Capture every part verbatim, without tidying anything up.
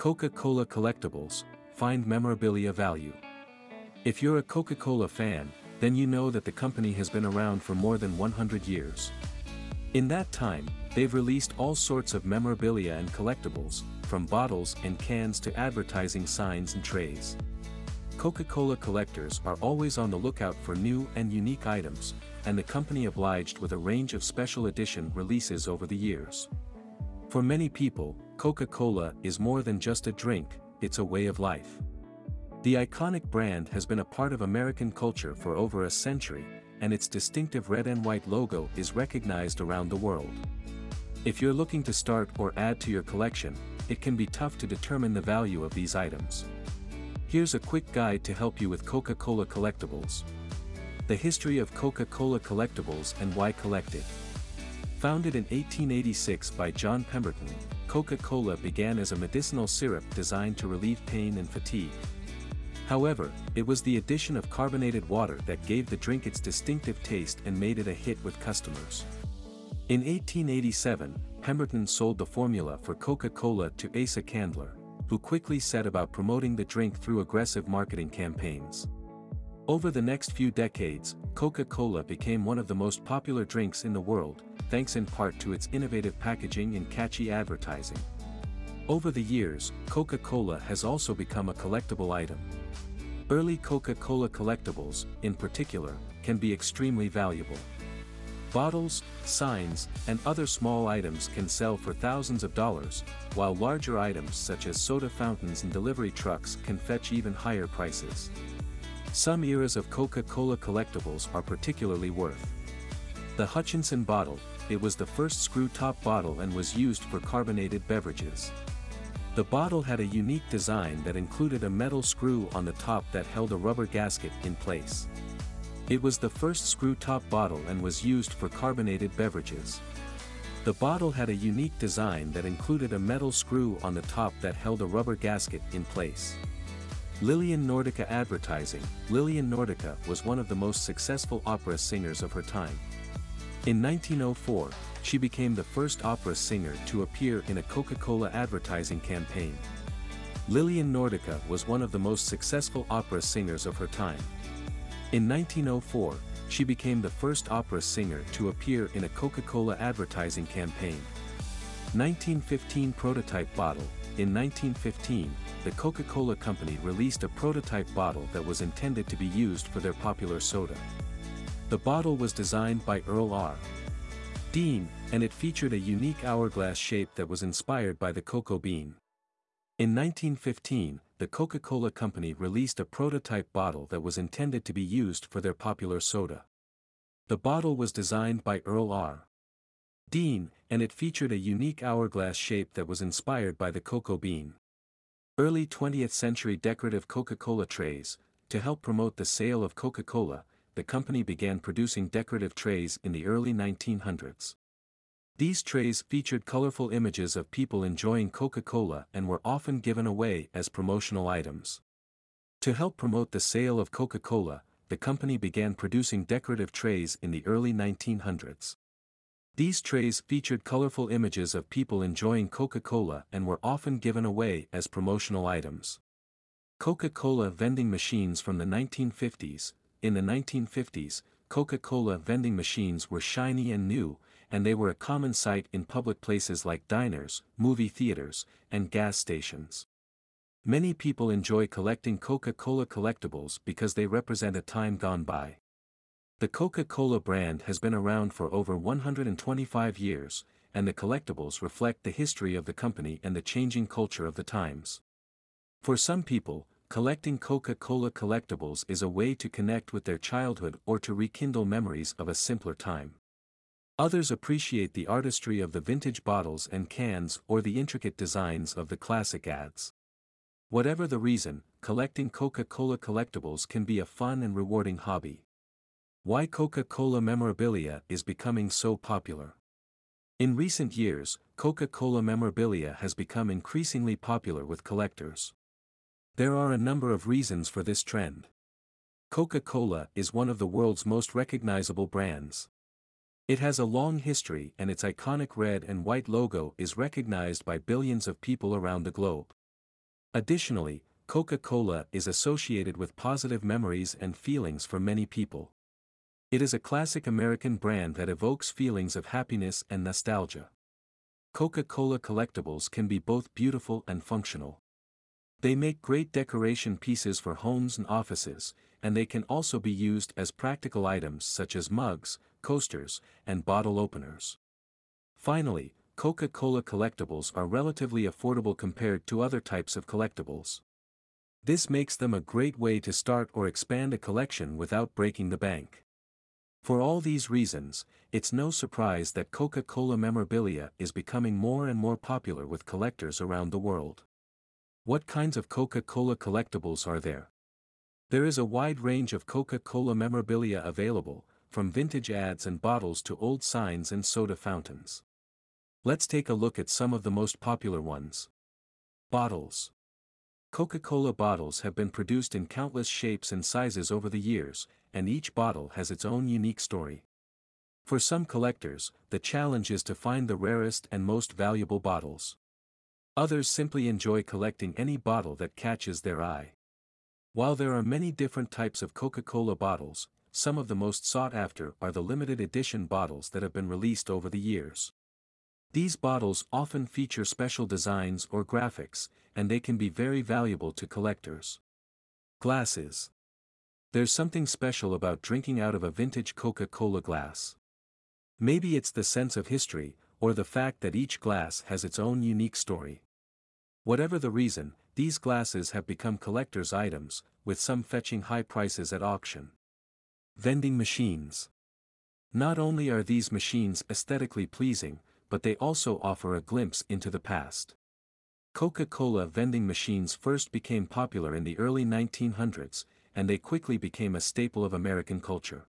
Coca-Cola Collectibles, Find Memorabilia Value. If you're a Coca-Cola fan, then you know that the company has been around for more than one hundred years. In that time, they've released all sorts of memorabilia and collectibles, from bottles and cans to advertising signs and trays. Coca-Cola collectors are always on the lookout for new and unique items, and the company obliged with a range of special edition releases over the years. For many people, Coca-Cola is more than just a drink, it's a way of life. The iconic brand has been a part of American culture for over a century, and its distinctive red and white logo is recognized around the world. If you're looking to start or add to your collection, it can be tough to determine the value of these items. Here's a quick guide to help you with Coca-Cola Collectibles. The history of Coca-Cola Collectibles and why collect it. Founded in eighteen eighty-six by John Pemberton, Coca-Cola began as a medicinal syrup designed to relieve pain and fatigue. However, it was the addition of carbonated water that gave the drink its distinctive taste and made it a hit with customers. In eighteen eighty-seven, Pemberton sold the formula for Coca-Cola to Asa Candler, who quickly set about promoting the drink through aggressive marketing campaigns. Over the next few decades, Coca-Cola became one of the most popular drinks in the world, thanks in part to its innovative packaging and catchy advertising. Over the years, Coca-Cola has also become a collectible item. Early Coca-Cola collectibles, in particular, can be extremely valuable. Bottles, signs, and other small items can sell for thousands of dollars, while larger items such as soda fountains and delivery trucks can fetch even higher prices. Some eras of Coca-Cola collectibles are particularly worth. The Hutchinson bottle, it was the first screw-top bottle and was used for carbonated beverages. The bottle had a unique design that included a metal screw on the top that held a rubber gasket in place. It was the first screw-top bottle and was used for carbonated beverages. The bottle had a unique design that included a metal screw on the top that held a rubber gasket in place. Lillian Nordica advertising. Lillian Nordica was one of the most successful opera singers of her time. In nineteen oh four, she became the first opera singer to appear in a Coca-Cola advertising campaign. Lillian Nordica was one of the most successful opera singers of her time. In nineteen oh four, she became the first opera singer to appear in a Coca-Cola advertising campaign. nineteen fifteen prototype bottle. In nineteen fifteen, the Coca-Cola company released a prototype bottle that was intended to be used for their popular soda. The bottle was designed by Earl R. Dean, and it featured a unique hourglass shape that was inspired by the cocoa bean. In nineteen fifteen, the Coca-Cola company released a prototype bottle that was intended to be used for their popular soda. The bottle was designed by Earl R. Dean, and it featured a unique hourglass shape that was inspired by the cocoa bean. Early twentieth century decorative Coca-Cola trays. To help promote the sale of Coca-Cola, the company began producing decorative trays in the early nineteen hundreds. These trays featured colorful images of people enjoying Coca-Cola and were often given away as promotional items. To help promote the sale of Coca-Cola, the company began producing decorative trays in the early nineteen hundreds. These trays featured colorful images of people enjoying Coca-Cola and were often given away as promotional items. Coca-Cola vending machines from the nineteen fifties. In the nineteen fifties, Coca-Cola vending machines were shiny and new, and they were a common sight in public places like diners, movie theaters, and gas stations. Many people enjoy collecting Coca-Cola collectibles because they represent a time gone by. The Coca-Cola brand has been around for over one hundred twenty-five years, and the collectibles reflect the history of the company and the changing culture of the times. For some people, collecting Coca-Cola collectibles is a way to connect with their childhood or to rekindle memories of a simpler time. Others appreciate the artistry of the vintage bottles and cans or the intricate designs of the classic ads. Whatever the reason, collecting Coca-Cola collectibles can be a fun and rewarding hobby. Why Coca-Cola memorabilia is becoming so popular. In recent years, Coca-Cola memorabilia has become increasingly popular with collectors. There are a number of reasons for this trend. Coca-Cola is one of the world's most recognizable brands. It has a long history and its iconic red and white logo is recognized by billions of people around the globe. Additionally, Coca-Cola is associated with positive memories and feelings for many people. It is a classic American brand that evokes feelings of happiness and nostalgia. Coca-Cola collectibles can be both beautiful and functional. They make great decoration pieces for homes and offices, and they can also be used as practical items such as mugs, coasters, and bottle openers. Finally, Coca-Cola collectibles are relatively affordable compared to other types of collectibles. This makes them a great way to start or expand a collection without breaking the bank. For all these reasons, it's no surprise that Coca-Cola memorabilia is becoming more and more popular with collectors around the world. What kinds of Coca-Cola collectibles are there? There is a wide range of Coca-Cola memorabilia available, from vintage ads and bottles to old signs and soda fountains. Let's take a look at some of the most popular ones. Bottles. Coca-Cola bottles have been produced in countless shapes and sizes over the years, and each bottle has its own unique story. For some collectors, the challenge is to find the rarest and most valuable bottles. Others simply enjoy collecting any bottle that catches their eye. While there are many different types of Coca-Cola bottles, some of the most sought after are the limited edition bottles that have been released over the years. These bottles often feature special designs or graphics, and they can be very valuable to collectors. Glasses. There's something special about drinking out of a vintage Coca-Cola glass. Maybe it's the sense of history, or the fact that each glass has its own unique story. Whatever the reason, these glasses have become collectors' items, with some fetching high prices at auction. Vending machines. Not only are these machines aesthetically pleasing, but they also offer a glimpse into the past. Coca-Cola vending machines first became popular in the early nineteen hundreds, and they quickly became a staple of American culture.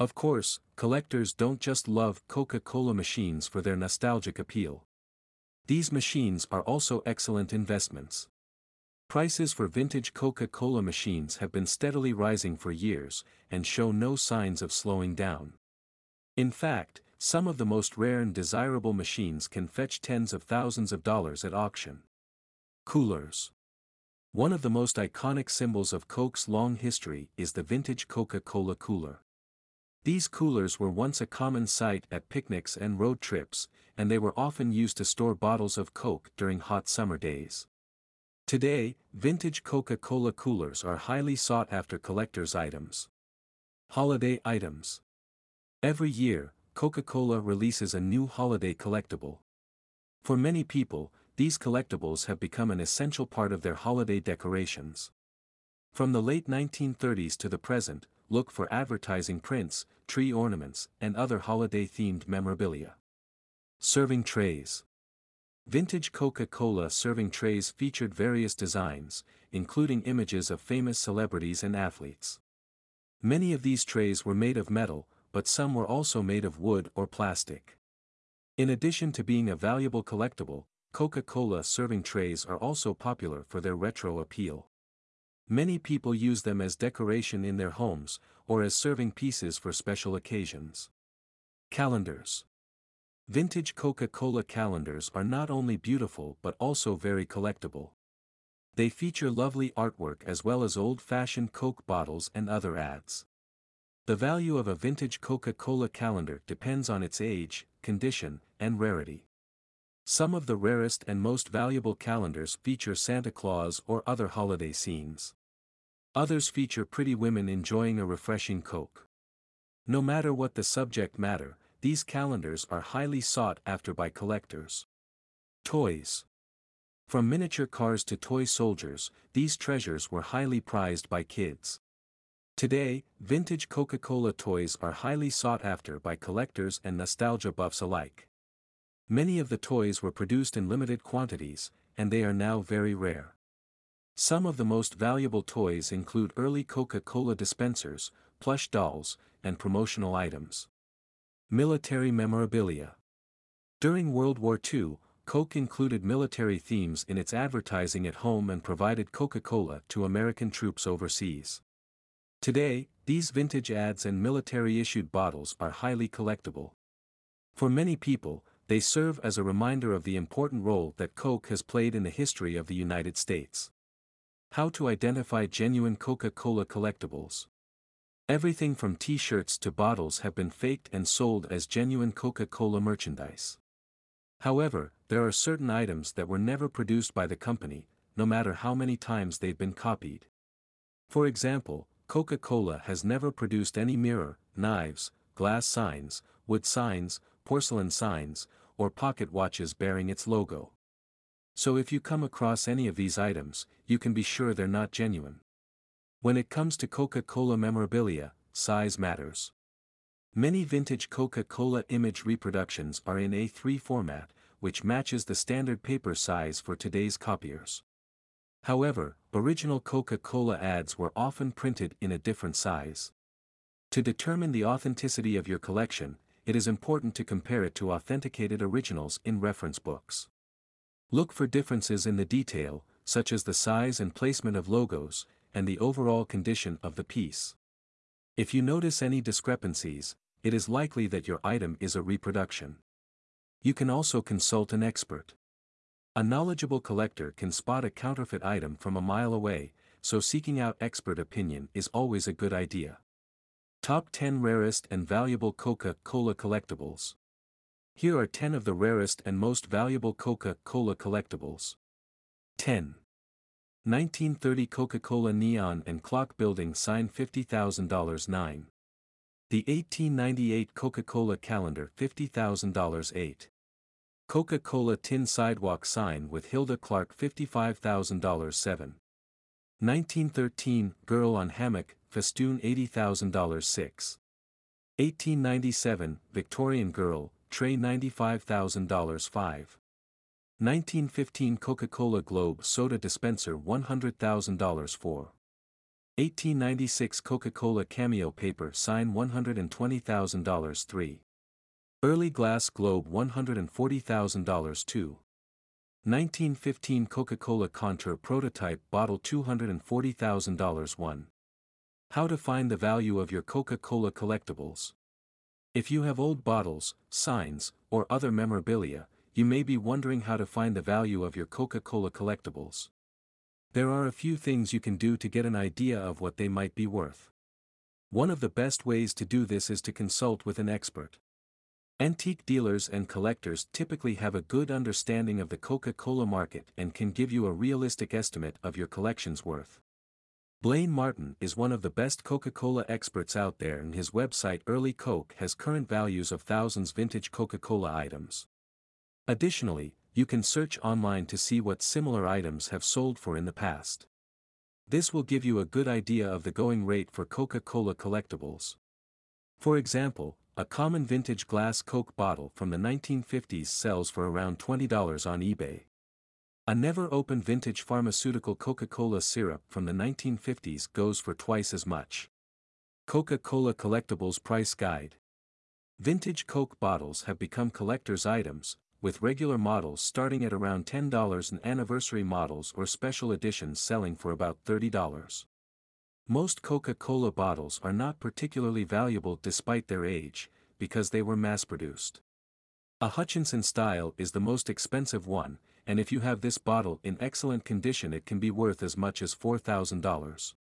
Of course, collectors don't just love Coca-Cola machines for their nostalgic appeal. These machines are also excellent investments. Prices for vintage Coca-Cola machines have been steadily rising for years, and show no signs of slowing down. In fact, some of the most rare and desirable machines can fetch tens of thousands of dollars at auction. Coolers. One of the most iconic symbols of Coke's long history is the vintage Coca-Cola cooler. These coolers were once a common sight at picnics and road trips, and they were often used to store bottles of Coke during hot summer days. Today, vintage Coca-Cola coolers are highly sought-after collectors' items. Holiday items. Every year, Coca-Cola releases a new holiday collectible. For many people, these collectibles have become an essential part of their holiday decorations. From the late nineteen thirties to the present, look for advertising prints, tree ornaments, and other holiday-themed memorabilia. Serving trays. Vintage Coca-Cola serving trays featured various designs, including images of famous celebrities and athletes. Many of these trays were made of metal, but some were also made of wood or plastic. In addition to being a valuable collectible, Coca-Cola serving trays are also popular for their retro appeal. Many people use them as decoration in their homes, or as serving pieces for special occasions. Calendars. Vintage Coca-Cola calendars are not only beautiful but also very collectible. They feature lovely artwork as well as old-fashioned Coke bottles and other ads. The value of a vintage Coca-Cola calendar depends on its age, condition, and rarity. Some of the rarest and most valuable calendars feature Santa Claus or other holiday scenes. Others feature pretty women enjoying a refreshing Coke. No matter what the subject matter, these calendars are highly sought after by collectors. Toys. From miniature cars to toy soldiers, these treasures were highly prized by kids. Today, vintage Coca-Cola toys are highly sought after by collectors and nostalgia buffs alike. Many of the toys were produced in limited quantities, and they are now very rare. Some of the most valuable toys include early Coca-Cola dispensers, plush dolls, and promotional items. Military memorabilia. During World War Two, Coke included military themes in its advertising at home and provided Coca-Cola to American troops overseas. Today, these vintage ads and military-issued bottles are highly collectible. For many people, they serve as a reminder of the important role that Coke has played in the history of the United States. How to identify genuine Coca-Cola collectibles. Everything from t-shirts to bottles have been faked and sold as genuine Coca-Cola merchandise. However, there are certain items that were never produced by the company, no matter how many times they've been copied. For example, Coca-Cola has never produced any mirror, knives, glass signs, wood signs, porcelain signs, or pocket watches bearing its logo. So if you come across any of these items, you can be sure they're not genuine. When it comes to Coca-Cola memorabilia, size matters. Many vintage Coca-Cola image reproductions are in A three format, which matches the standard paper size for today's copiers. However, original Coca-Cola ads were often printed in a different size. To determine the authenticity of your collection, it is important to compare it to authenticated originals in reference books. Look for differences in the detail, such as the size and placement of logos, and the overall condition of the piece. If you notice any discrepancies, it is likely that your item is a reproduction. You can also consult an expert. A knowledgeable collector can spot a counterfeit item from a mile away, so seeking out expert opinion is always a good idea. Top ten Rarest and Valuable Coca-Cola Collectibles. Here are ten of the rarest and most valuable Coca-Cola collectibles. ten. nineteen thirty Coca-Cola Neon and Clock Building Sign fifty thousand dollars. nine. The eighteen ninety-eight Coca-Cola Calendar fifty thousand dollars. eight. Coca-Cola Tin Sidewalk Sign with Hilda Clark fifty-five thousand dollars. seven. nineteen thirteen Girl on Hammock, Festoon eighty thousand dollars. six. eighteen ninety-seven Victorian Girl, Tray ninety-five thousand dollars. five. nineteen fifteen Coca-Cola Globe Soda Dispenser one hundred thousand dollars. four. eighteen ninety-six Coca-Cola Cameo Paper Sign one hundred twenty thousand dollars. three. Early Glass Globe one hundred forty thousand dollars. two. nineteen fifteen Coca-Cola Contour Prototype Bottle two hundred forty thousand dollars. one. How to find the value of your Coca-Cola collectibles. If you have old bottles, signs, or other memorabilia, you may be wondering how to find the value of your Coca-Cola collectibles. There are a few things you can do to get an idea of what they might be worth. One of the best ways to do this is to consult with an expert. Antique dealers and collectors typically have a good understanding of the Coca-Cola market and can give you a realistic estimate of your collection's worth. Blaine Martin is one of the best Coca-Cola experts out there, and his website Early Coke has current values of thousands of vintage Coca-Cola items. Additionally, you can search online to see what similar items have sold for in the past. This will give you a good idea of the going rate for Coca-Cola collectibles. For example, a common vintage glass Coke bottle from the nineteen fifties sells for around twenty dollars on eBay. A never-opened vintage pharmaceutical Coca-Cola syrup from the nineteen fifties goes for twice as much. Coca-Cola Collectibles Price Guide. Vintage Coke bottles have become collector's items, with regular models starting at around ten dollars and anniversary models or special editions selling for about thirty dollars. Most Coca-Cola bottles are not particularly valuable despite their age, because they were mass-produced. A Hutchinson style is the most expensive one, and if you have this bottle in excellent condition it can be worth as much as four thousand dollars.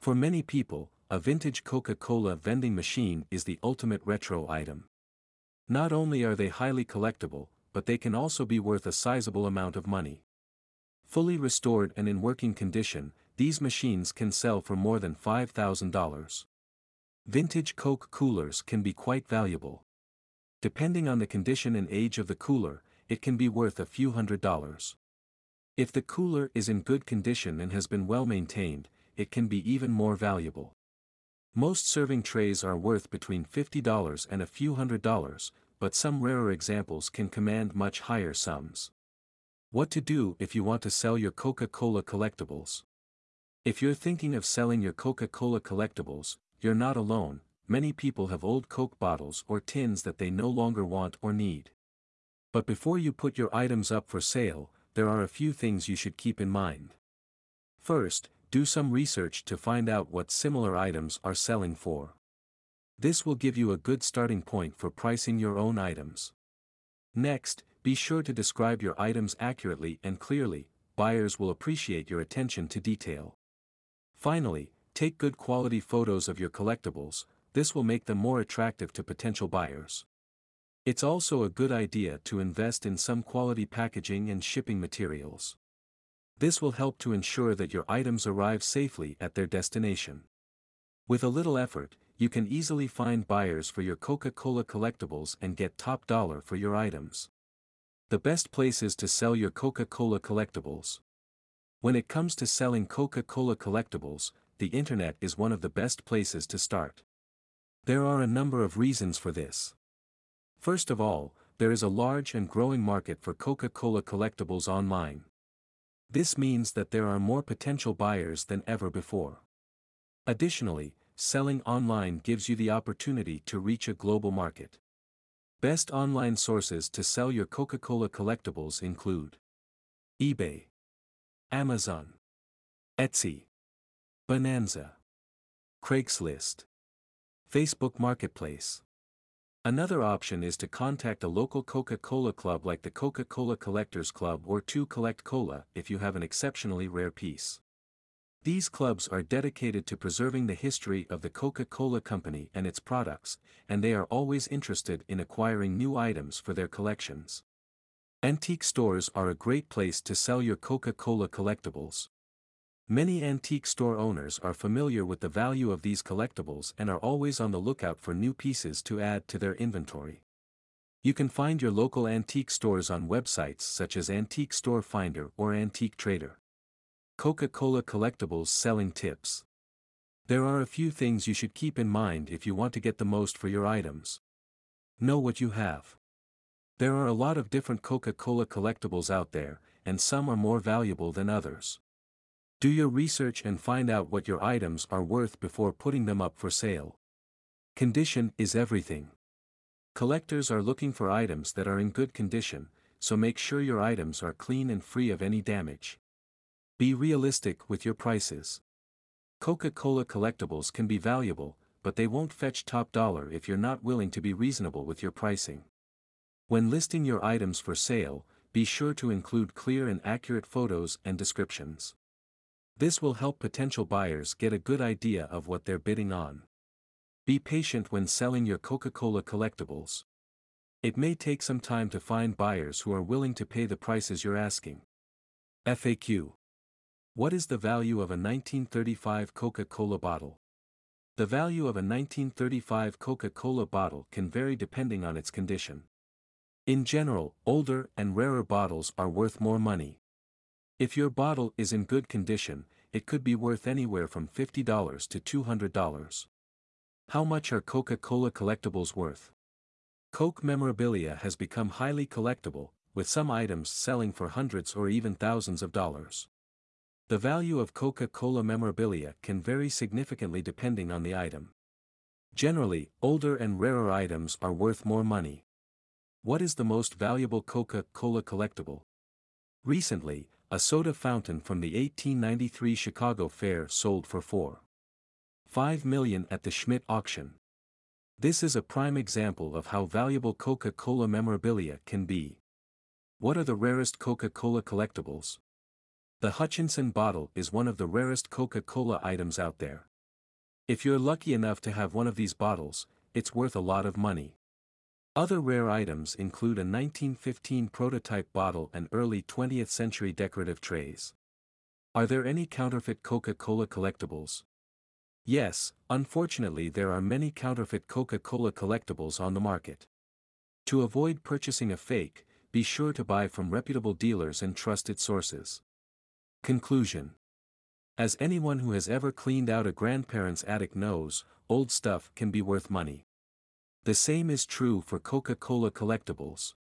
For many people, a vintage Coca-Cola vending machine is the ultimate retro item. Not only are they highly collectible, but they can also be worth a sizable amount of money. Fully restored and in working condition, these machines can sell for more than five thousand dollars. Vintage Coke coolers can be quite valuable. Depending on the condition and age of the cooler, it can be worth a few hundred dollars. If the cooler is in good condition and has been well maintained, it can be even more valuable. Most serving trays are worth between fifty dollars and a few hundred dollars, but some rarer examples can command much higher sums. What to do if you want to sell your Coca-Cola collectibles? If you're thinking of selling your Coca-Cola collectibles, you're not alone. Many people have old Coke bottles or tins that they no longer want or need. But before you put your items up for sale, there are a few things you should keep in mind. First, do some research to find out what similar items are selling for. This will give you a good starting point for pricing your own items. Next, be sure to describe your items accurately and clearly. Buyers will appreciate your attention to detail. Finally, take good quality photos of your collectibles. This will make them more attractive to potential buyers. It's also a good idea to invest in some quality packaging and shipping materials. This will help to ensure that your items arrive safely at their destination. With a little effort, you can easily find buyers for your Coca-Cola collectibles and get top dollar for your items. The best places to sell your Coca-Cola collectibles. When it comes to selling Coca-Cola collectibles, the internet is one of the best places to start. There are a number of reasons for this. First of all, there is a large and growing market for Coca-Cola collectibles online. This means that there are more potential buyers than ever before. Additionally, selling online gives you the opportunity to reach a global market. Best online sources to sell your Coca-Cola collectibles include eBay, Amazon, Etsy, Bonanza, Craigslist, Facebook Marketplace. Another option is to contact a local Coca-Cola club like the Coca-Cola Collectors Club or To Collect-Cola if you have an exceptionally rare piece. These clubs are dedicated to preserving the history of the Coca-Cola company and its products, and they are always interested in acquiring new items for their collections. Antique stores are a great place to sell your Coca-Cola collectibles. Many antique store owners are familiar with the value of these collectibles and are always on the lookout for new pieces to add to their inventory. You can find your local antique stores on websites such as Antique Store Finder or Antique Trader. Coca-Cola collectibles selling tips. There are a few things you should keep in mind if you want to get the most for your items. Know what you have. There are a lot of different Coca-Cola collectibles out there, and some are more valuable than others. Do your research and find out what your items are worth before putting them up for sale. Condition is everything. Collectors are looking for items that are in good condition, so make sure your items are clean and free of any damage. Be realistic with your prices. Coca-Cola collectibles can be valuable, but they won't fetch top dollar if you're not willing to be reasonable with your pricing. When listing your items for sale, be sure to include clear and accurate photos and descriptions. This will help potential buyers get a good idea of what they're bidding on. Be patient when selling your Coca-Cola collectibles. It may take some time to find buyers who are willing to pay the prices you're asking. F A Q. What is the value of a nineteen thirty-five Coca-Cola bottle? The value of a nineteen thirty-five Coca-Cola bottle can vary depending on its condition. In general, older and rarer bottles are worth more money. If your bottle is in good condition, it could be worth anywhere from fifty dollars to two hundred dollars. How much are Coca-Cola collectibles worth? Coke memorabilia has become highly collectible, with some items selling for hundreds or even thousands of dollars. The value of Coca-Cola memorabilia can vary significantly depending on the item. Generally, older and rarer items are worth more money. What is the most valuable Coca-Cola collectible? Recently, a soda fountain from the eighteen ninety-three Chicago Fair sold for four point five million dollars at the Schmidt Auction. This is a prime example of how valuable Coca-Cola memorabilia can be. What are the rarest Coca-Cola collectibles? The Hutchinson bottle is one of the rarest Coca-Cola items out there. If you're lucky enough to have one of these bottles, it's worth a lot of money. Other rare items include a nineteen fifteen prototype bottle and early twentieth century decorative trays. Are there any counterfeit Coca-Cola collectibles? Yes, unfortunately there are many counterfeit Coca-Cola collectibles on the market. To avoid purchasing a fake, be sure to buy from reputable dealers and trusted sources. Conclusion. As anyone who has ever cleaned out a grandparent's attic knows, old stuff can be worth money. The same is true for Coca-Cola collectibles.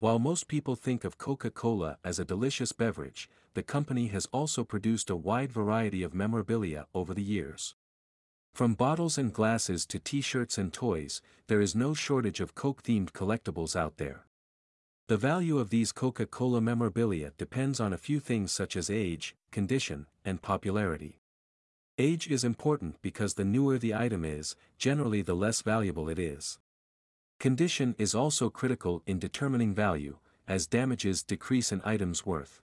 While most people think of Coca-Cola as a delicious beverage, the company has also produced a wide variety of memorabilia over the years. From bottles and glasses to t-shirts and toys, there is no shortage of Coke-themed collectibles out there. The value of these Coca-Cola memorabilia depends on a few things such as age, condition, and popularity. Age is important because the newer the item is, generally the less valuable it is. Condition is also critical in determining value, as damages decrease an item's worth.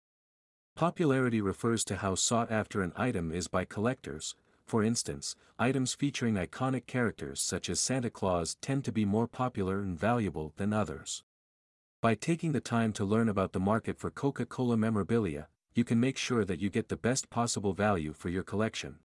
Popularity refers to how sought after an item is by collectors. For instance, items featuring iconic characters such as Santa Claus tend to be more popular and valuable than others. By taking the time to learn about the market for Coca-Cola memorabilia, you can make sure that you get the best possible value for your collection.